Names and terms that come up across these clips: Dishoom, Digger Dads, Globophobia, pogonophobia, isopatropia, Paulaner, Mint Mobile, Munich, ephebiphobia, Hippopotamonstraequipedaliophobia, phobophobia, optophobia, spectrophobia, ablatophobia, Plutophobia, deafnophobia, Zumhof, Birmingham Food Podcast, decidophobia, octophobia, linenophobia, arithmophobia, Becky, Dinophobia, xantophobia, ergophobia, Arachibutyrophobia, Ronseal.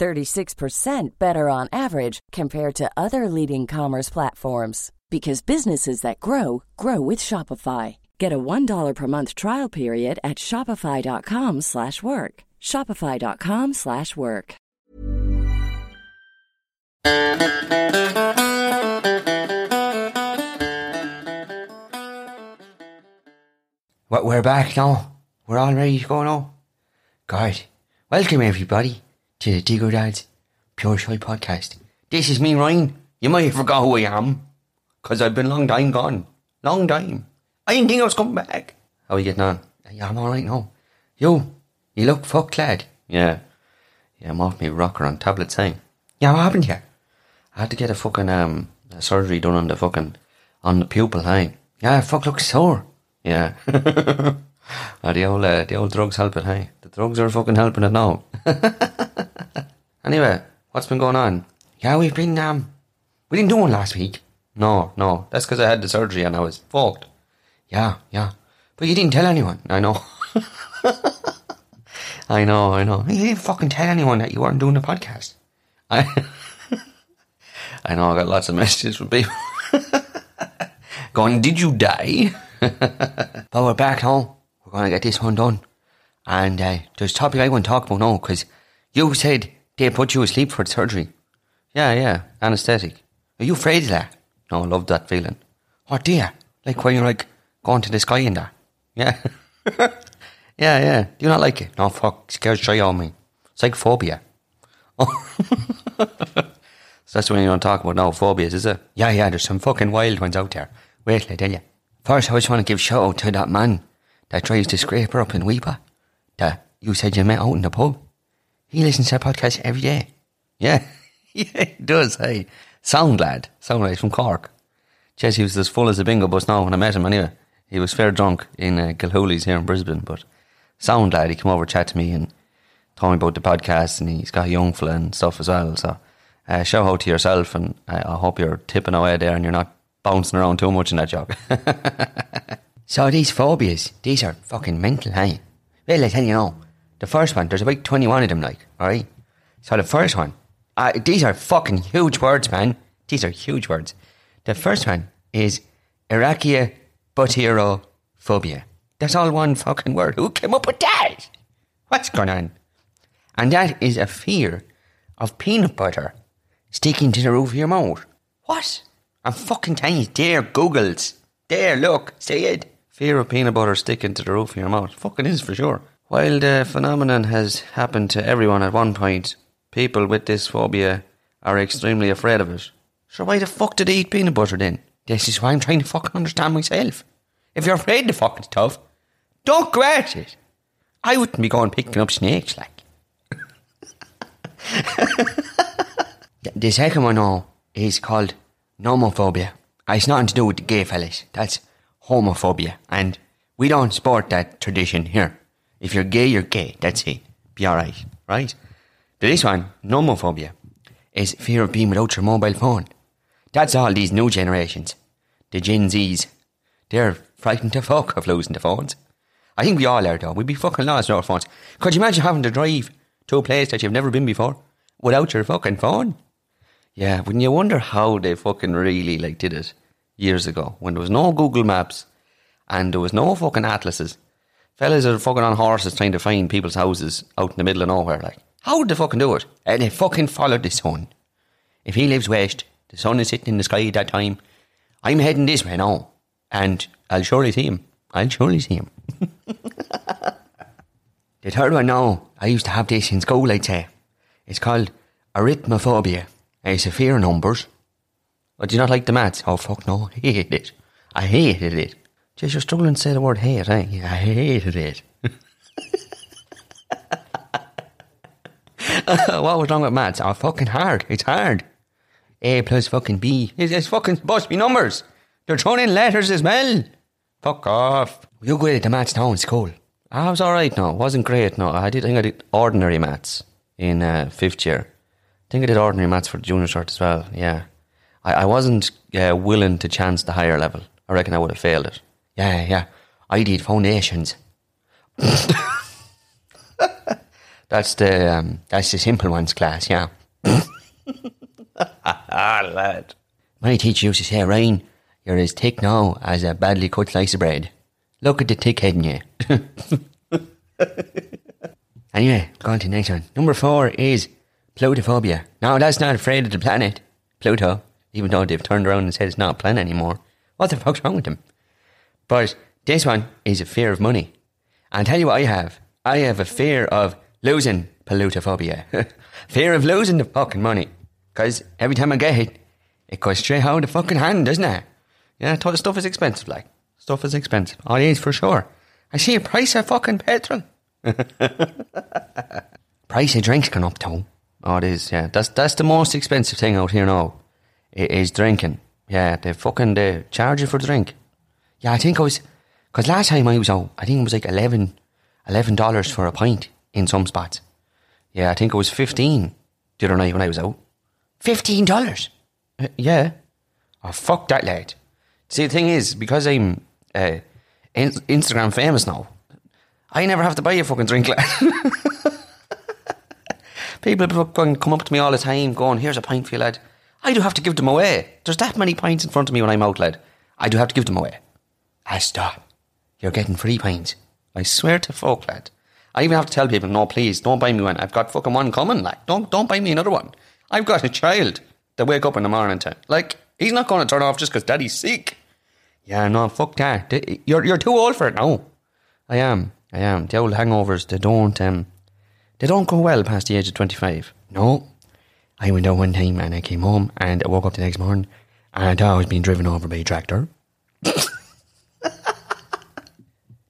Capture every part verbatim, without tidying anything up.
thirty-six percent better on average compared to other leading commerce platforms. Because businesses that grow, grow with Shopify. Get a one dollar per month trial period at shopify.com slash work. Shopify.com slash work. We're back now. We're all ready to go now. God, welcome everybody to the Digger Dads Pure Soul Podcast. This is me, Ryan. You might have forgot who I am. Because I've been a long time gone. Long time. I didn't think I was coming back. How are you getting on? Yeah, I'm alright now. You, you look fuck clad. Yeah. Yeah, I'm off my rocker on tablet time. Yeah, what happened here? I had to get a fucking um a surgery done on the fucking, on the pupil time. Yeah, fuck looks sore. Yeah. oh, the old uh, the old drugs help it, hey? The drugs are fucking helping it now. Anyway, what's been going on? Yeah, we've been, um, we didn't do one last week. No, no, that's because I had the surgery and I was fucked. Yeah, yeah. But you didn't tell anyone. I know. I know, I know. You didn't fucking tell anyone that you weren't doing the podcast. I I know, I got lots of messages from people. going, did you die? But we're back home. We're going to get this one done. And uh, there's a topic I want to talk about now, because you said they put you asleep for the surgery. Yeah, yeah, anaesthetic. Are you afraid of that? No, I love that feeling. What do you? Like when you're like going to the sky in that. Yeah. yeah, yeah. Do you not like it? No, fuck. Scares shy on me. Psychophobia. Oh. So that's when you don't talk about no phobias, is it? Yeah, yeah. There's some fucking wild ones out there. Wait till I tell you. First, I just want to give shout out to that man that drives the scraper up in Weeper that you said you met out in the pub. He listens to our podcast every day. Yeah. yeah, he does, hey. Sound lad, sound lad from Cork. Jess, he was as full as a bingo bus now when I met him anyway. He was fair drunk in uh, Gilhooley's here in Brisbane, but sound lad, he came over, chat to me and told me about the podcast, and he's got a young fella and stuff as well. So uh, shout out to yourself, and I, I hope you're tipping away there and you're not bouncing around too much in that job. So these phobias, these are fucking mental, hey? Well, I tell you now, the first one, there's about twenty-one of them, like, alright? So the first one, Uh, these are fucking huge words, man. These are huge words. The first one is Arachibutyrophobia. That's all one fucking word. Who came up with that? What's going on? And that is a fear of peanut butter sticking to the roof of your mouth. What? I'm fucking telling you, there, Googles. There, look, see it? Fear of peanut butter sticking to the roof of your mouth. Fucking is for sure. While the phenomenon has happened to everyone at one point, people with this phobia are extremely afraid of it. So why the fuck do they eat peanut butter then? This is why I'm trying to fucking understand myself. If you're afraid of fucking stuff, don't go at it. I wouldn't be going picking up snakes, like. The second one now is called nomophobia. It's nothing to do with the gay fellas. That's homophobia. And we don't support that tradition here. If you're gay, you're gay. That's it. Be alright, right? This one, nomophobia, is fear of being without your mobile phone. That's all these new generations. The Gen Z's. They're frightened to fuck of losing the phones. I think we all are though. We'd be fucking lost without our phones. Could you imagine having to drive to a place that you've never been before without your fucking phone? Yeah, wouldn't you wonder how they fucking really like did it years ago when there was no Google Maps and there was no fucking atlases. Fellas are fucking on horses trying to find people's houses out in the middle of nowhere, like. How would they fucking do it? And they fucking followed the sun. If he lives west, The sun is sitting in the sky at that time. I'm heading this way now. And I'll surely see him. I'll surely see him. The third one now, I used to have this in school, I'd say. It's called arithmophobia. It's a fear of numbers. But do you not like the maths? Oh, fuck no. I hated it. I hated it. Just you're struggling to say the word hate, eh? Yeah, I hated it. What was wrong with maths? Oh, fucking hard. It's hard. A plus fucking B. It's, it's fucking supposed to be numbers. They're throwing in letters as well. Fuck off. You graded the maths now in school. I was alright now. Wasn't great now. I did think I did ordinary maths in uh, fifth year. I think I did ordinary maths for the junior short as well. Yeah. I, I wasn't uh, willing to chance the higher level. I reckon I would have failed it. Yeah, yeah. I did foundations. That's the um, that's the simple ones class, yeah. Ah, lad. My teacher used to say, Ryan, you're as thick now as a badly cut slice of bread. Look at the thick head in you. Anyway, go on to the next one. Number four is Plutophobia. Now, that's not afraid of the planet, Pluto, even though they've turned around and said it's not a planet anymore. What the fuck's wrong with them? But this one is a fear of money. And tell you what I have. I have a fear of losing, Plutophobia. Fear of losing the fucking money. Because every time I get it, it goes straight out of the fucking hand, doesn't it? Yeah, I stuff is expensive, like. Stuff is expensive. Oh, it is, for sure. I see a price of fucking petrol. Price of drinks gone up too. Oh, it is, yeah. That's that's the most expensive thing out here now. It is drinking. Yeah, they fucking they charge you for drink. Yeah, I think I was... Because last time I was out, I think it was like eleven dollars, eleven dollars for a pint in some spots. Yeah, I think it was fifteen dollars the other night when I was out. fifteen dollars? Uh, yeah. Oh, fuck that, lad. See, the thing is, because I'm uh, in- Instagram famous now, I never have to buy a fucking drink, lad. People come up to me all the time going, here's a pint for you, lad. I do have to give them away. There's that many pints in front of me when I'm out, lad. I do have to give them away. Ah, stop. You're getting free pints. I swear to fuck, lad. I even have to tell people, no, please, don't buy me one. I've got fucking one coming, like. Don't, don't buy me another one. I've got a child that wake up in the morning to. Like, he's not going to turn off just because daddy's sick. Yeah, no, fuck that. You're you're too old for it now. I am. I am. The old hangovers, they don't, um, they don't go well past the age of twenty-five. No. I went out one time and I came home and I woke up the next morning and I was being driven over by a tractor.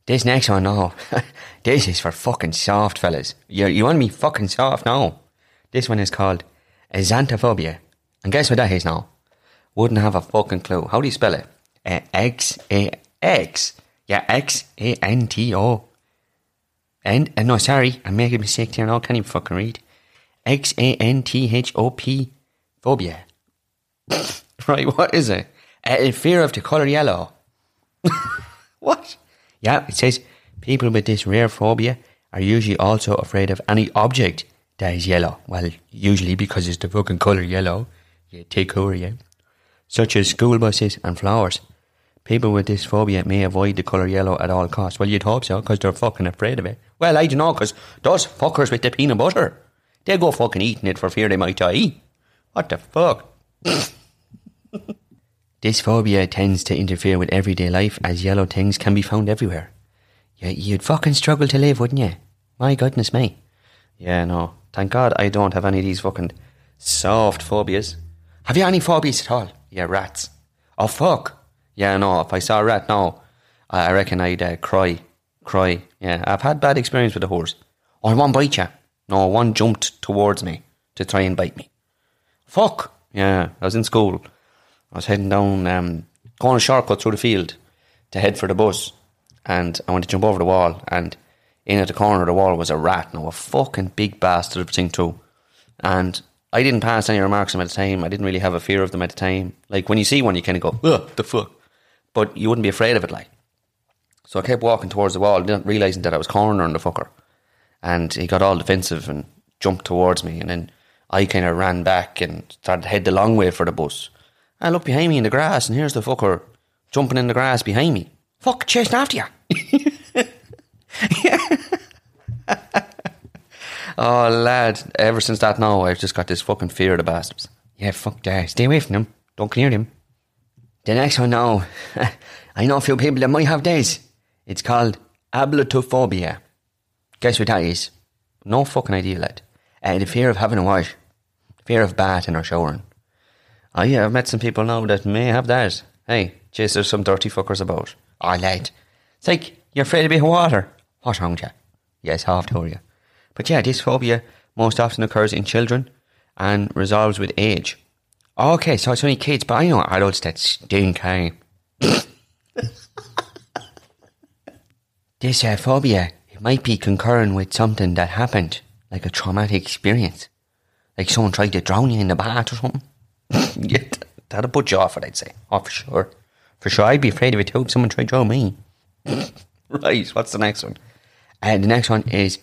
This next one, no. This is for fucking soft, fellas. You, you want to be fucking soft now? This one is called xantophobia. And guess what that is now? Wouldn't have a fucking clue. How do you spell it? Uh, X A X. Yeah, X A N T O. And, uh, no, sorry. I'm making a mistake here now. I can't even fucking read. X A N T H O P. Phobia. Right, what is it? Uh, fear of the colour yellow. What? Yeah, it says, people with this rare phobia are usually also afraid of any object that is yellow. Well, usually because it's the fucking colour yellow. You take over, yeah. Such as school buses and flowers. People with this phobia may avoid the colour yellow at all costs. Well, you'd hope so, because they're fucking afraid of it. Well, I don't know, because those fuckers with the peanut butter, they go fucking eating it for fear they might die. What the fuck? This phobia tends to interfere with everyday life, as yellow things can be found everywhere. Yeah, you'd fucking struggle to live, wouldn't you? My goodness me. Yeah, no. Thank God I don't have any of these fucking soft phobias. Have you any phobias at all? Yeah, rats. Oh, fuck. Yeah, no. If I saw a rat now, I reckon I'd uh, cry. Cry. Yeah, I've had bad experience with a horse. Oh, I won't bite you. No, one jumped towards me to try and bite me. Fuck. Yeah, I was in school. I was heading down, um, going a shortcut through the field to head for the bus. And I went to jump over the wall. And in at the corner of the wall was a rat. Now, a fucking big bastard of a thing too. And I didn't pass any remarks on them at the time. I didn't really have a fear of them at the time. Like, when you see one, you kind of go, what the fuck? But you wouldn't be afraid of it, like. So I kept walking towards the wall, not realising that I was cornering the fucker. And he got all defensive and jumped towards me. And then I kind of ran back and started to head the long way for the bus. I look behind me in the grass and here's the fucker jumping in the grass behind me. Fuck, chasing after you. Oh, lad. Ever since that now, I've just got this fucking fear of the bastards. Yeah, fuck that. Stay away from them. Don't clear them. The next one now. I know a few people that might have this. It's called ablatophobia. Guess what that is? No fucking idea, lad. Uh, the fear of having a wash. Fear of bathing or showering. Oh yeah, I've met some people now that may have that. Hey, chase there's some dirty fuckers about. Oh, lad. It's like, you're afraid of a bit of water. What's wrong with you? Yes, half to you. But yeah, this phobia most often occurs in children and resolves with age. Okay, so it's only kids, but I know adults that stink, hey? This uh, phobia, it might be concurrent with something that happened, like a traumatic experience. Like someone tried to drown you in the bath or something. Yeah, that'll put you off it, I'd say. Oh, for sure. For sure, I'd be afraid of it too if someone tried to drown me. Right, what's the next one? Uh, the next one is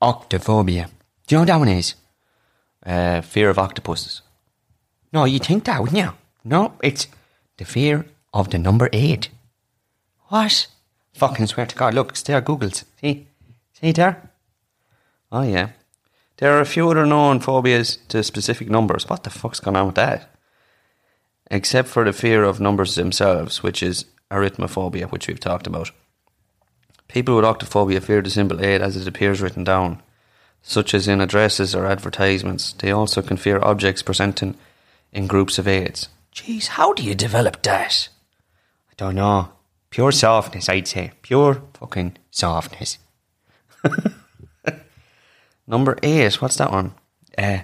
octophobia. Do you know what that one is? Uh, fear of octopuses. No, you'd think that, wouldn't you? No, it's the fear of the number eight. What? Fucking swear to God, look, it's there, Googles. See? See there? Oh, yeah. There are a few other known phobias to specific numbers. What the fuck's going on with that? Except for the fear of numbers themselves, which is arithmophobia, which we've talked about. People with octophobia fear the symbol eight as it appears written down, such as in addresses or advertisements. They also can fear objects presenting in groups of eights. Jeez, how do you develop that? I don't know. Pure softness, I'd say. Pure fucking softness. Number eight, what's that one? Uh,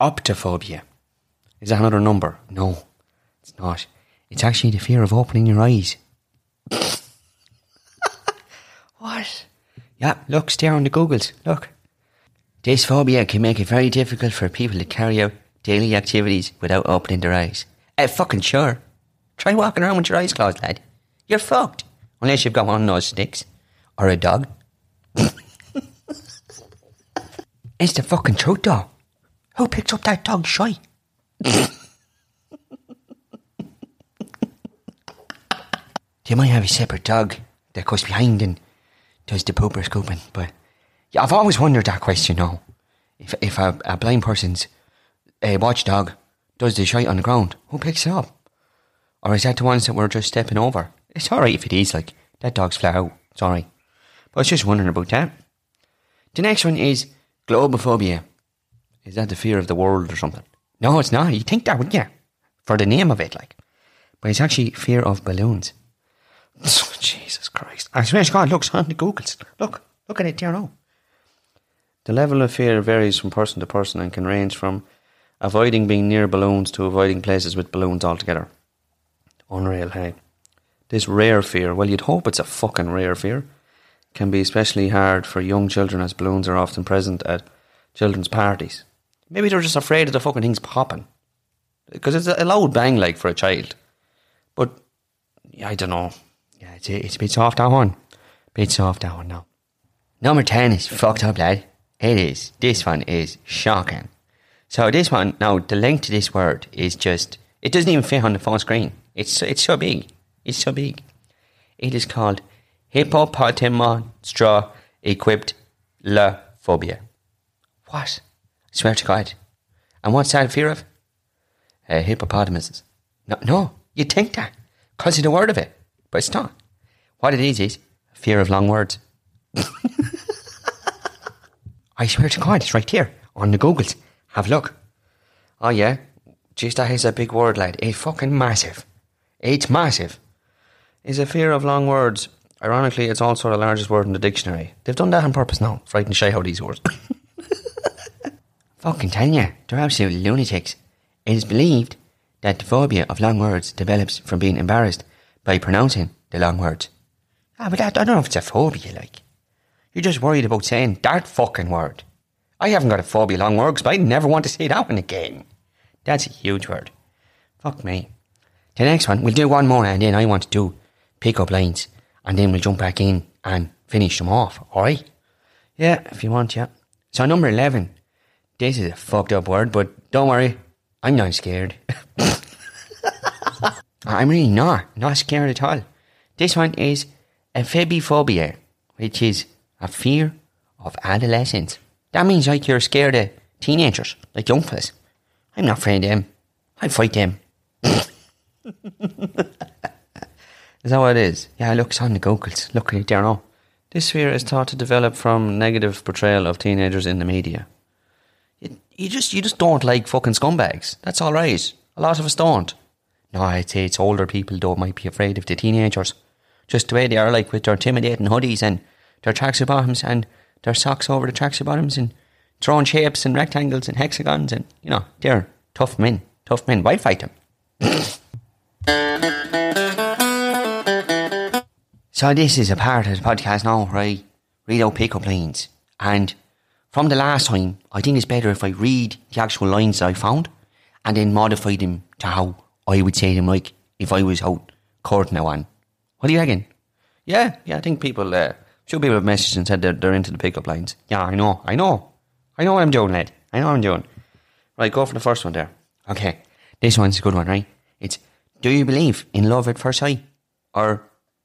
optophobia. Is that another number? No, it's not. It's actually the fear of opening your eyes. What? Yeah, look, stare on the Googles, look. This phobia can make it very difficult for people to carry out daily activities without opening their eyes. Eh, uh, fucking sure. Try walking around with your eyes closed, lad. You're fucked. Unless you've got one of those sticks. Or a dog. It's the fucking truth, though. Who picks up that dog shy? They might have a separate dog that goes behind and does the pooper scooping, but yeah, I've always wondered that question, though. If if a, a blind person's uh, watchdog does the shite on the ground, who picks it up? Or is that the ones that we're just stepping over? It's alright if it is, like, that dog's flat out, it's alright. But I was just wondering about that. The next one is Globophobia. Is that the fear of the world or something? No, it's not. You'd think that, wouldn't you? For the name of it, like. But it's actually fear of balloons. Oh, Jesus Christ. I swear to God, look, on the Googles. Look, look at it there now. The level of fear varies from person to person and can range from avoiding being near balloons to avoiding places with balloons altogether. Unreal, hey? This rare fear, well, you'd hope it's a fucking rare fear, can be especially hard for young children as balloons are often present at children's parties. Maybe they're just afraid of the fucking things popping. Because it's a loud bang, like, for a child. But, yeah, I don't know. Yeah, it's a, it's a bit soft, that one. Bit soft, that one, now. Number ten is fucked up, lad. It is. This one is shocking. So this one, now, the length to this word is just... It doesn't even fit on the phone screen. It's it's so big. It's so big. It is called Hippopotamonstraequipedaliophobia. What? I swear to God. And what's that fear of? Uh, hippopotamuses. No, no, you'd think that. Because of the word of it. But it's not. What it is is fear of long words. I swear to God, it's right here on the Googles. Have a look. Oh yeah. Jeez, that is a big word, lad. It's fucking massive. It's massive. It's a fear of long words. Ironically, it's also the largest word in the dictionary. They've done that on purpose now. Frightened shy how these words. Fucking tell ya, they're absolute lunatics. It is believed that the phobia of long words develops from being embarrassed by pronouncing the long words. Ah, but that, I don't know if it's a phobia, like. You're just worried about saying that fucking word. I haven't got a phobia of long words, but I never want to say that one again. That's a huge word. Fuck me. The next one, we'll do one more and then I want to do pick-up lines. And then we'll jump back in and finish them off, alright? Yeah, if you want, yeah. So number eleven. This is a fucked up word, but don't worry. I'm not scared. I'm really not. Not scared at all. This one is ephebiphobia, which is a fear of adolescence. That means like you're scared of teenagers, like young fellas. I'm not afraid of them. I fight him. Is that what it is? Yeah, look, it's on the goggles. Look at it there now. This fear is thought to develop from negative portrayal of teenagers in the media. You, you just you just don't like fucking scumbags. That's all right. A lot of us don't. No, I'd say it's older people, though, might be afraid of the teenagers. Just the way they are, like, with their intimidating hoodies and their tracksuit bottoms and their socks over the tracksuit bottoms and throwing shapes and rectangles and hexagons and, you know, they're tough men. Tough men. Why fight them? So this is a part of the podcast now where I read out pick-up lines. And from the last time, I think it's better if I read the actual lines that I found and then modify them to how I would say them, like, if I was out courting a one. What do you reckon? Yeah, yeah, I think people, uh, should be able to message and said they're, they're into the pick-up lines. Yeah, I know, I know. I know what I'm doing, lad. I know what I'm doing. Right, go for the first one there. Okay, this one's a good one, right? It's, do you believe in love at first sight? Or...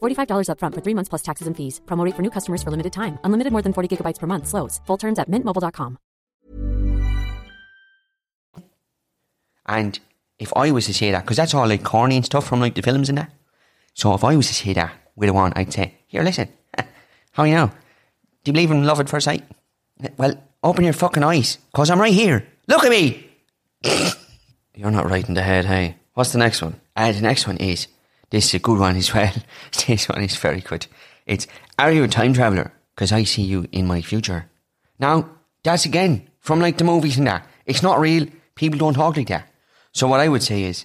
forty-five dollars up front for three months plus taxes and fees. Promo rate for new customers for limited time. Unlimited more than forty gigabytes per month slows. Full terms at mint mobile dot com. And if I was to say that, because that's all like corny and stuff from like the films and that. So if I was to say that with a one, I'd say, here, listen. How you know? Do you believe in love at first sight? Well, open your fucking eyes, because I'm right here. Look at me. You're not right in the head, hey? What's the next one? Uh, the next one is... this is a good one as well. This one is very good. It's, are you a time traveller? Because I see you in my future. Now, that's again, from like the movies and that. It's not real. People don't talk like that. So what I would say is,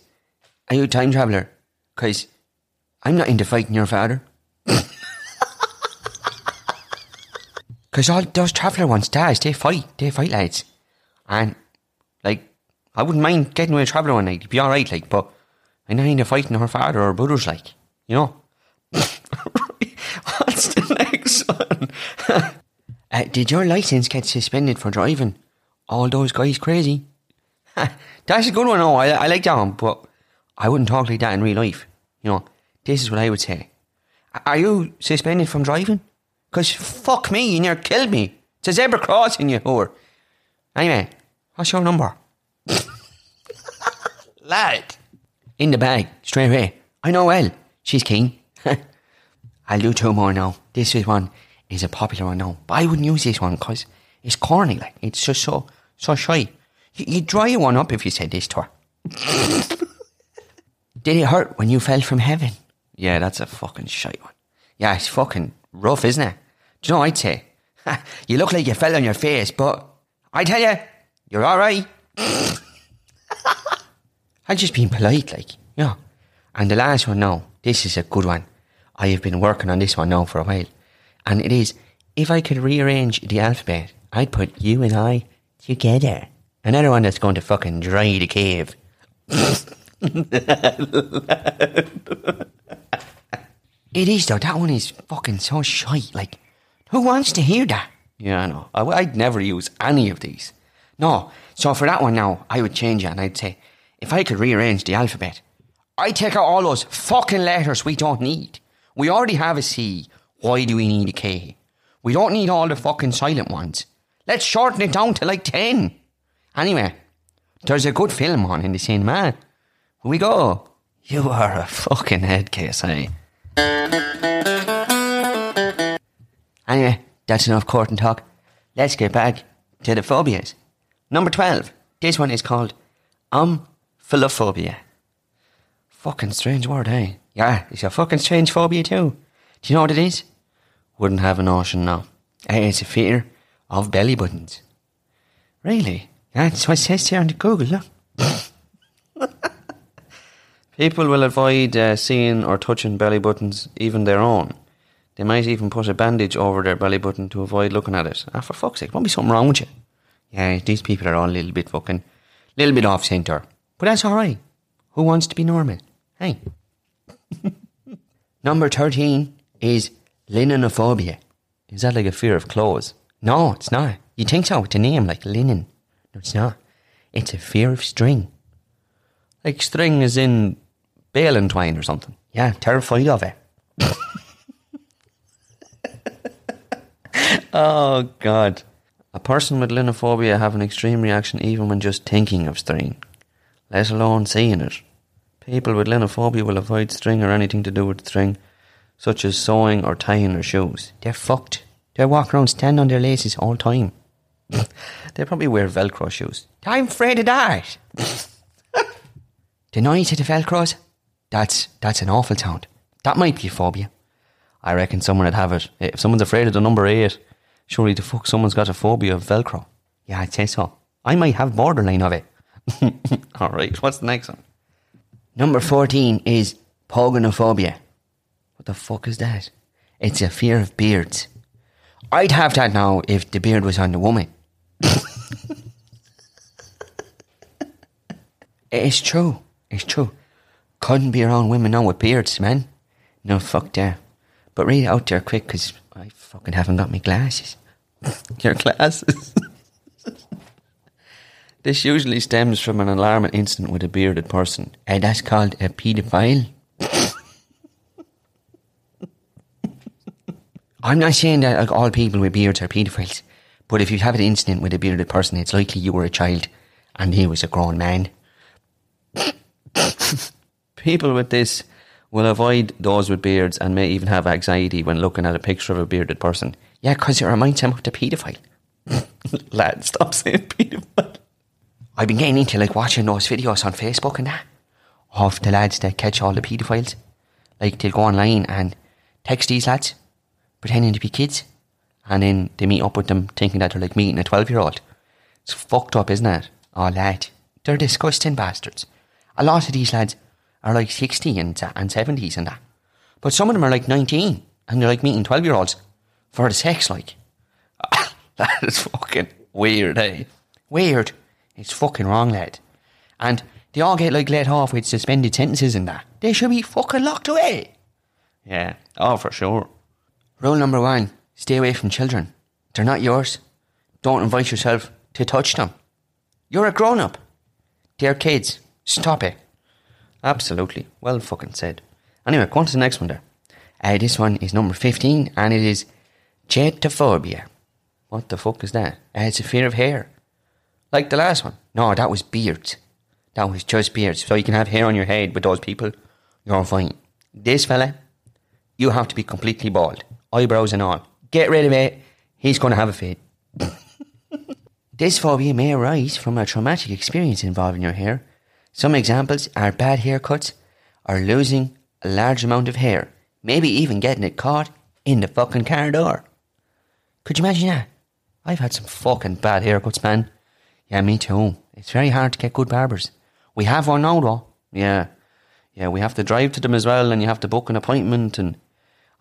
are you a time traveller? Because I'm not into fighting your father. Because all those traveller ones, dads, they fight. They fight, lads. And, like, I wouldn't mind getting with a traveller one night. It'd be alright, like, but... I'm not into fighting her father or brothers, like, you know. What's the next one? uh, did your licence get suspended for driving? All those guys crazy. That's a good one, though. I, I like that one, but I wouldn't talk like that in real life. You know, this is what I would say. Are you suspended from driving? Because fuck me, you near killed me. It's a zebra crossing, you whore. Anyway, what's your number? Lad. In the bag, straight away. I know well. She's keen. I'll do two more now. This is one is a popular one now. But I wouldn't use this one because it's corny. Like, it's just so, so shy. You, you'd dry one up if you said this to her. Did it hurt when you fell from heaven? Yeah, that's a fucking shite one. Yeah, it's fucking rough, isn't it? Do you know what I'd say? You look like you fell on your face, but I tell you, you're alright. I'm just being polite, like, yeah. And the last one now, this is a good one. I have been working on this one now for a while. And it is, if I could rearrange the alphabet, I'd put you and I together. Another one that's going to fucking dry the cave. It is, though. That one is fucking so shy. Like, who wants to hear that? Yeah, I know. I, I'd never use any of these. No. So for that one now, I would change it and I'd say... if I could rearrange the alphabet, I'd take out all those fucking letters we don't need. We already have a C. Why do we need a K? We don't need all the fucking silent ones. Let's shorten it down to like ten. Anyway, there's a good film on in the cinema. Here we go. You are a fucking head case, eh? Anyway, that's enough court and talk. Let's get back to the phobias. Number twelve. This one is called Um... Philophobia. Fucking strange word, eh? Yeah, it's a fucking strange phobia too. Do you know what it is? Wouldn't have a notion, no. It's a fear of belly buttons. Really? That's what it says here on the Google, look. People will avoid uh, seeing or touching belly buttons, even their own. They might even put a bandage over their belly button to avoid looking at it. Ah, for fuck's sake, won't be something wrong with you. Yeah, these people are all a little bit fucking, little bit off centre. But that's alright. Who wants to be normal? Hey. Number thirteen is linenophobia. Is that like a fear of clothes? No, it's not. You think so with the name, like linen. No, it's not. It's a fear of string. Like string is in bale and twine or something. Yeah, terrified of it. Oh, God. A person with linophobia have an extreme reaction even when just thinking of string, let alone seeing it. People with linophobia will avoid string or anything to do with string, such as sewing or tying their shoes. They're fucked. They walk around standing on their laces all the time. They probably wear Velcro shoes. I'm afraid of that. Deny to the Velcros? That's, that's an awful sound. That might be a phobia. I reckon someone would have it. If someone's afraid of the number eight, surely the fuck someone's got a phobia of Velcro. Yeah, I'd say so. I might have borderline of it. Alright, what's the next one? Number fourteen is pogonophobia. What the fuck is that? It's a fear of beards. I'd have that now if the beard was on the woman. It's true. It's true. Couldn't be around women now with beards, man. No, fuck that. But read it out there quick, because I fucking haven't got my glasses. Your glasses. This usually stems from an alarming incident with a bearded person. And that's called a paedophile. I'm not saying that like, all people with beards are paedophiles, but if you have an incident with a bearded person, it's likely you were a child and he was a grown man. People with this will avoid those with beards and may even have anxiety when looking at a picture of a bearded person. Yeah, because it reminds them of the paedophile. Lad, stop saying paedophile. I've been getting into like watching those videos on Facebook and that, of the lads that catch all the paedophiles. Like they'll go online and text these lads, pretending to be kids, and then they meet up with them thinking that they're like meeting a twelve year old. It's fucked up, isn't it? Oh, lad, they're disgusting bastards. A lot of these lads are like sixty and and seventies and that. But some of them are like nineteen and they're like meeting twelve year olds for the sex, like. That is fucking weird, eh? Weird. It's fucking wrong, lad. And they all get like let off with suspended sentences and that. They should be fucking locked away. Yeah, oh for sure. Rule number one, stay away from children. They're not yours. Don't invite yourself to touch them. You're a grown up. They're kids. Stop it. Absolutely. Well fucking said. Anyway, go on to the next one there. Uh, this one is number fifteen and it is Chaetophobia. What the fuck is that? Uh, it's a fear of hair. Like the last one. No, that was beards. That was just beards. So you can have hair on your head with those people. You're fine. This fella, you have to be completely bald. Eyebrows and all. Get rid of it. He's going to have a fit. This phobia may arise from a traumatic experience involving your hair. Some examples are bad haircuts or losing a large amount of hair. Maybe even getting it caught in the fucking car door. Could you imagine that? I've had some fucking bad haircuts, man. Yeah, me too. It's very hard to get good barbers. We have one now, though. Yeah. Yeah, we have to drive to them as well, and you have to book an appointment, and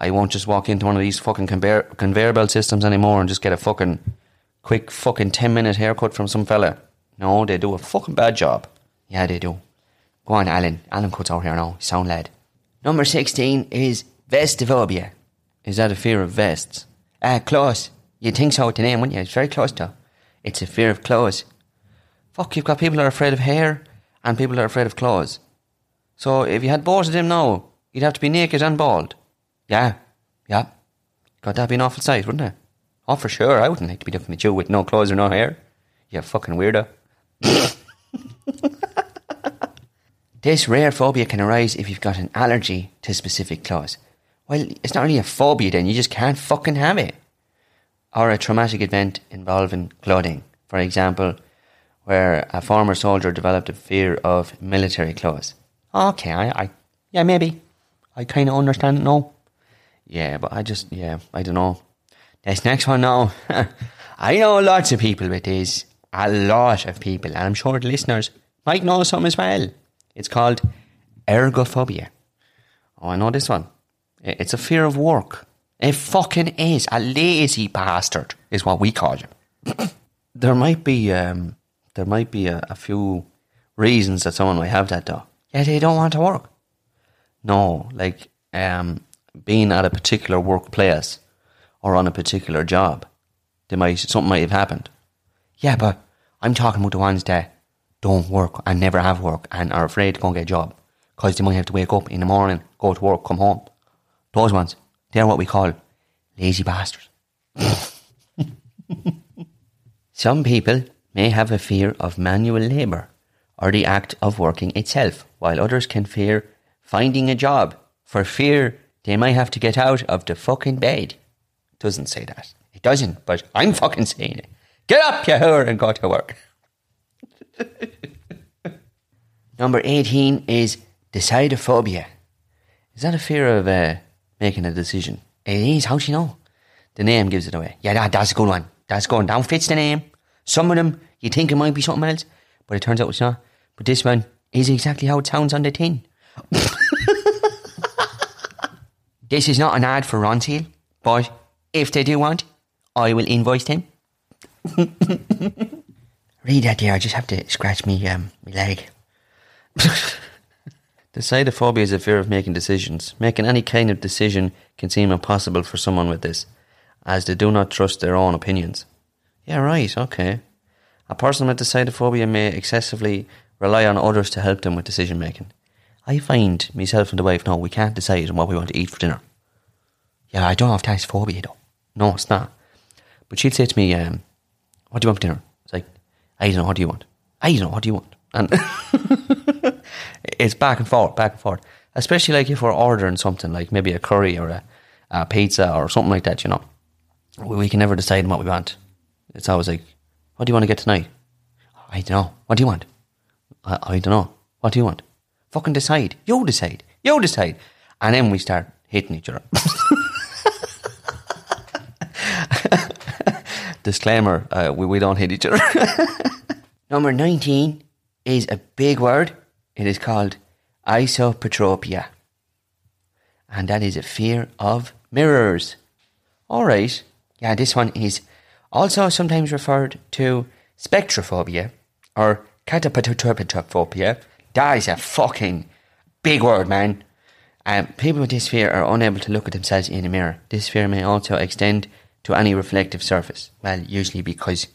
I won't just walk into one of these fucking conveyor, conveyor belt systems anymore and just get a fucking quick fucking ten minute haircut from some fella. No, they do a fucking bad job. Yeah, they do. Go on, Alan. Alan cuts out here now. Sound lad. Number sixteen is vestophobia. Is that a fear of vests? Ah, uh, clothes. You'd think so with the name, wouldn't you? It's very close to. It's a fear of clothes. Fuck, you've got people that are afraid of hair and people that are afraid of clothes. So if you had both of them now, you'd have to be naked and bald. Yeah. Yeah. God, that'd be an awful sight, wouldn't it? Oh, for sure. I wouldn't like to be looking at you with no clothes or no hair. You fucking weirdo. This rare phobia can arise if you've got an allergy to specific clothes. Well, it's not really a phobia then, you just can't fucking have it. Or a traumatic event involving clothing. For example, where a former soldier developed a fear of military clothes. Okay, I, I yeah, maybe. I kind of understand it now. Yeah, but I just, yeah, I don't know. This next one now, I know lots of people with this. A lot of people, and I'm sure the listeners might know some as well. It's called ergophobia. Oh, I know this one. It's a fear of work. It fucking is. A lazy bastard is what we call him. There might be um, there might be a, a few reasons that someone might have that though. Yeah, they don't want to work. No, like um, being at a particular workplace or on a particular job, they might something might have happened. Yeah, but I'm talking about the ones that don't work and never have work and are afraid to go and get a job because they might have to wake up in the morning, go to work, come home. Those ones, they're what we call lazy bastards. Some people may have a fear of manual labour or the act of working itself, while others can fear finding a job for fear they might have to get out of the fucking bed. It doesn't say that. It doesn't, but I'm fucking saying it. Get up, you whore, and go to work. Number eighteen is decidophobia. Is that a fear of uh, making a decision? It is, how'd you know? The name gives it away. Yeah, that, that's a good one. That's going down, fits the name. Some of them, you think it might be something else, but it turns out it's not. But this one is exactly how it sounds on the tin. This is not an ad for Ronseal, but if they do want, I will invoice them. Read that there, I just have to scratch me, um, me leg. Decidophobia is a fear of making decisions. Making any kind of decision can seem impossible for someone with this, as they do not trust their own opinions. Yeah, right, okay. A person with decidophobia may excessively rely on others to help them with decision making. I find myself and the wife, no, we can't decide on what we want to eat for dinner. Yeah, I don't have decidophobia though. No, it's not. But she'd say to me, um, what do you want for dinner? It's like, I don't know, what do you want? I don't know, what do you want? And it's back and forth, back and forth. Especially like if we're ordering something, like maybe a curry or a, a pizza or something like that, you know. We can never decide on what we want. It's always like, what do you want to get tonight? I don't know. What do you want? I, I don't know. What do you want? Fucking decide. You decide. You decide. And then we start hitting each other. Disclaimer, uh, we, we don't hit each other. Number nineteen is a big word. It is called isopatropia. And that is a fear of mirrors. All right. Yeah, this one is also sometimes referred to spectrophobia or catapatatophobia. That is a fucking big word, man. Um, people with this fear are unable to look at themselves in a mirror. This fear may also extend to any reflective surface. Well, usually because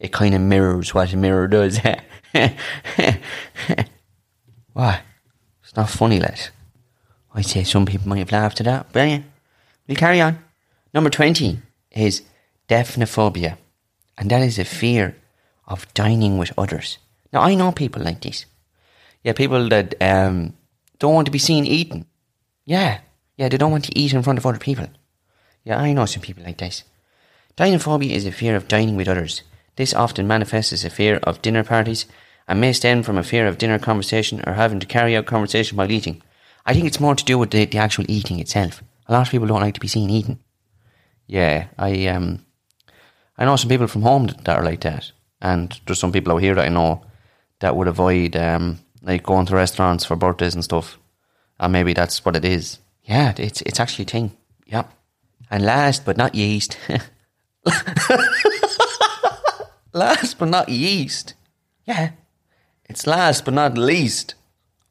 it kind of mirrors what a mirror does. Why? It's not funny, lads. I'd say some people might have laughed at that. But anyway, we'll carry on. Number twenty is deafnophobia, and that is a fear of dining with others. Now, I know people like this. Yeah, people that um, don't want to be seen eating. Yeah, yeah, they don't want to eat in front of other people. Yeah, I know some people like this. Dinophobia is a fear of dining with others. This often manifests as a fear of dinner parties and may stem from a fear of dinner conversation or having to carry out conversation while eating. I think it's more to do with the, the actual eating itself. A lot of people don't like to be seen eating. Yeah, I... um. I know some people from home that are like that, and there's some people out here that I know that would avoid um, like going to restaurants for birthdays and stuff, and maybe that's what it is. Yeah, it's it's actually a thing. Yeah. And last but not yeast, last but not yeast, yeah, it's last but not least.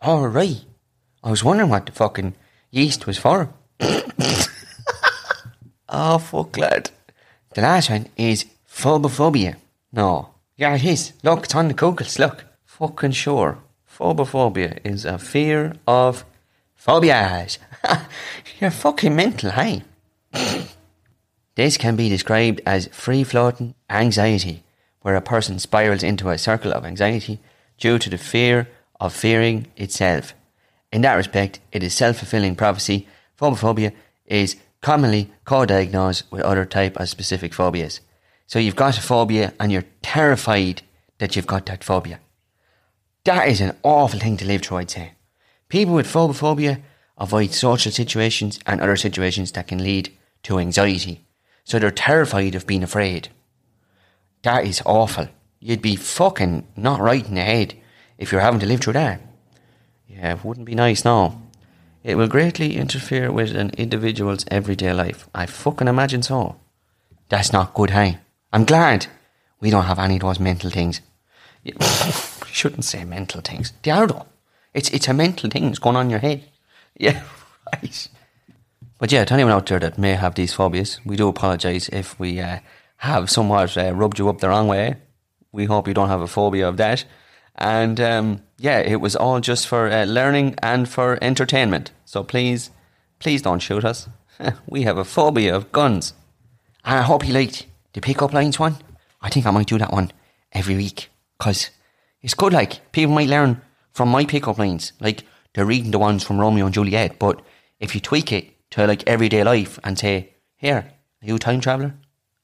All right, I was wondering what the fucking yeast was for. Oh fuck, lad. The last one is phobophobia. No. Yeah, it is. Look, it's on the Googles, look. Fucking sure. Phobophobia is a fear of phobias. You're fucking mental, hey? This can be described as free-floating anxiety, where a person spirals into a circle of anxiety due to the fear of fearing itself. In that respect, it is self-fulfilling prophecy. Phobophobia is commonly co-diagnosed with other type of specific phobias. So you've got a phobia and you're terrified that you've got that phobia. That is an awful thing to live through, I'd say. People with phobophobia avoid social situations and other situations that can lead to anxiety. So they're terrified of being afraid. That is awful. You'd be fucking not right in the head if you're having to live through that. Yeah, it wouldn't be nice, no. It will greatly interfere with an individual's everyday life. I fucking imagine so. That's not good, hey? I'm glad we don't have any of those mental things. Shouldn't say mental things. They are though. It's, it's a mental thing that's going on in your head. Yeah, right. But yeah, to anyone out there that may have these phobias, we do apologise if we uh, have somewhat uh, rubbed you up the wrong way. We hope you don't have a phobia of that. And um, yeah, it was all just for uh, learning and for entertainment. So please, please don't shoot us. We have a phobia of guns. And I hope you liked the pick-up lines one. I think I might do that one every week. Because it's good, like, people might learn from my pick-up lines. Like, they're reading the ones from Romeo and Juliet. But if you tweak it to, like, everyday life and say, here, are you a time traveller?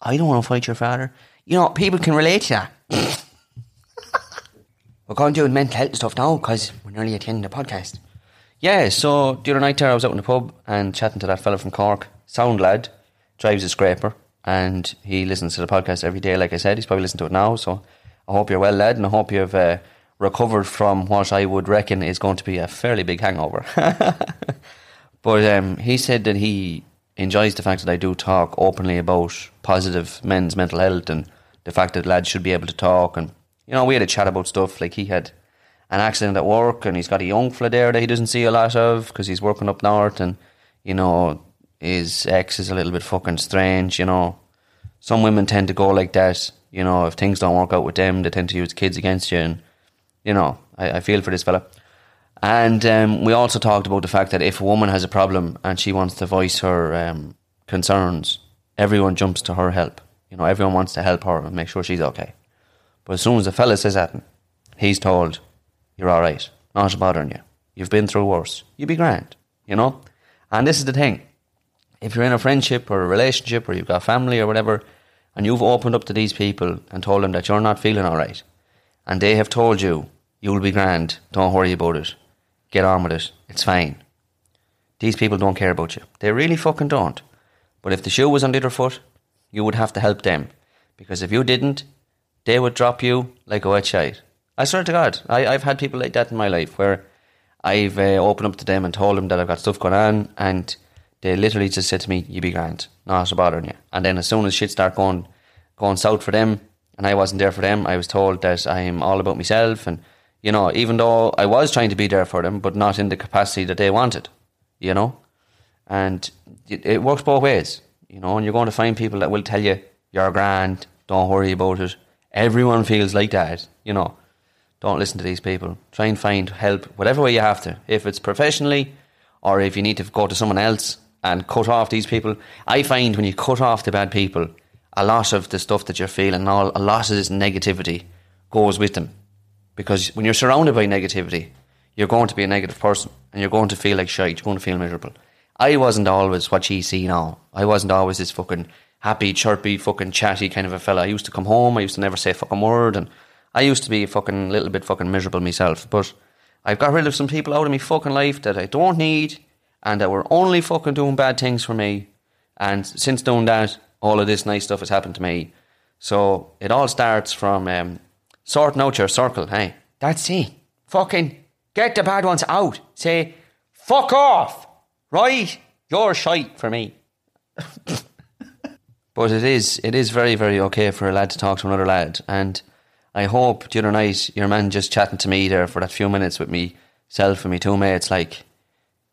I don't want to fight your father. You know, people can relate to that. We're going to do mental health stuff now because we're nearly at the end of the podcast. Yeah, so the other night there I was out in the pub and chatting to that fella from Cork, sound lad, drives a scraper, and he listens to the podcast every day, like I said. He's probably listening to it now, so I hope you're well, lad, and I hope you've uh, recovered from what I would reckon is going to be a fairly big hangover. But um, he said that he enjoys the fact that I do talk openly about positive men's mental health and the fact that lads should be able to talk. And, you know, we had a chat about stuff, like he had an accident at work and he's got a young fella there that he doesn't see a lot of because he's working up north, and, you know, his ex is a little bit fucking strange, you know. Some women tend to go like that, you know, if things don't work out with them, they tend to use kids against you, and, you know, I, I feel for this fella. And um, we also talked about the fact that if a woman has a problem and she wants to voice her um, concerns, everyone jumps to her help. You know, everyone wants to help her and make sure she's okay. But as soon as a fella says that, he's told, you're all right, not bothering you. You've been through worse. You'd be grand, you know? And this is the thing. If you're in a friendship or a relationship or you've got family or whatever, and you've opened up to these people and told them that you're not feeling all right, and they have told you, you'll be grand, don't worry about it, get on with it, it's fine. These people don't care about you. They really fucking don't. But if the shoe was on the other foot, you would have to help them. Because if you didn't, they would drop you like a wet shite. I swear to God, I, I've had people like that in my life where I've uh, opened up to them and told them that I've got stuff going on, and they literally just said to me, you be grand, not bothering you. And then as soon as shit started going, going south for them, and I wasn't there for them, I was told that I'm all about myself, and, you know, even though I was trying to be there for them, but not in the capacity that they wanted, you know. And it, it works both ways, you know, and you're going to find people that will tell you, you're grand, don't worry about it. Everyone feels like that, you know. Don't listen to these people. Try and find help whatever way you have to. If it's professionally or if you need to go to someone else and cut off these people. I find when you cut off the bad people, a lot of the stuff that you're feeling, all, a lot of this negativity goes with them. Because when you're surrounded by negativity, you're going to be a negative person and you're going to feel like shite. You're going to feel miserable. I wasn't always what you see now. I wasn't always this fucking happy, chirpy, fucking chatty kind of a fella. I used to come home. I used to never say a fucking word, and I used to be fucking a little bit fucking miserable myself, but I've got rid of some people out of my fucking life that I don't need and that were only fucking doing bad things for me. And since doing that, all of this nice stuff has happened to me. So it all starts from um, sorting out your circle, hey? That's it. Fucking get the bad ones out. Say, fuck off, right? You're shite for me. But it is, it is very, very okay for a lad to talk to another lad, and I hope the other night your man just chatting to me there for that few minutes with myself and my two mates, like,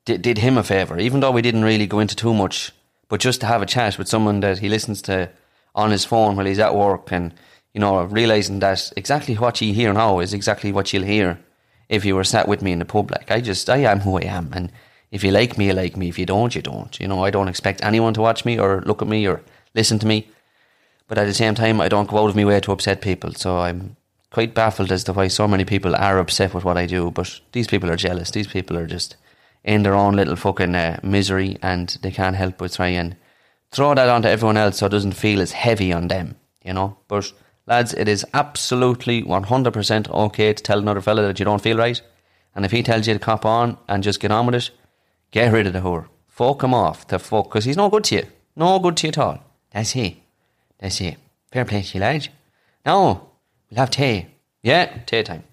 did, did him a favour, even though we didn't really go into too much, but just to have a chat with someone that he listens to on his phone while he's at work, and, you know, realising that exactly what you hear now is exactly what you'll hear if you were sat with me in the pub. Like, I just, I am who I am, and if you like me, you like me. If you don't, you don't. You know, I don't expect anyone to watch me or look at me or listen to me. But at the same time, I don't go out of my way to upset people. So I'm quite baffled as to why so many people are upset with what I do. But these people are jealous. These people are just in their own little fucking uh, misery, and they can't help but try and throw that onto everyone else so it doesn't feel as heavy on them, you know. But lads, it is absolutely one hundred percent okay to tell another fella that you don't feel right. And if he tells you to cop on and just get on with it, get rid of the whore. Fuck him off the fuck, because he's no good to you. No good to you at all. That's he. That's it. Fair play to you, lad. Now, we'll have tea. Yeah, tea time.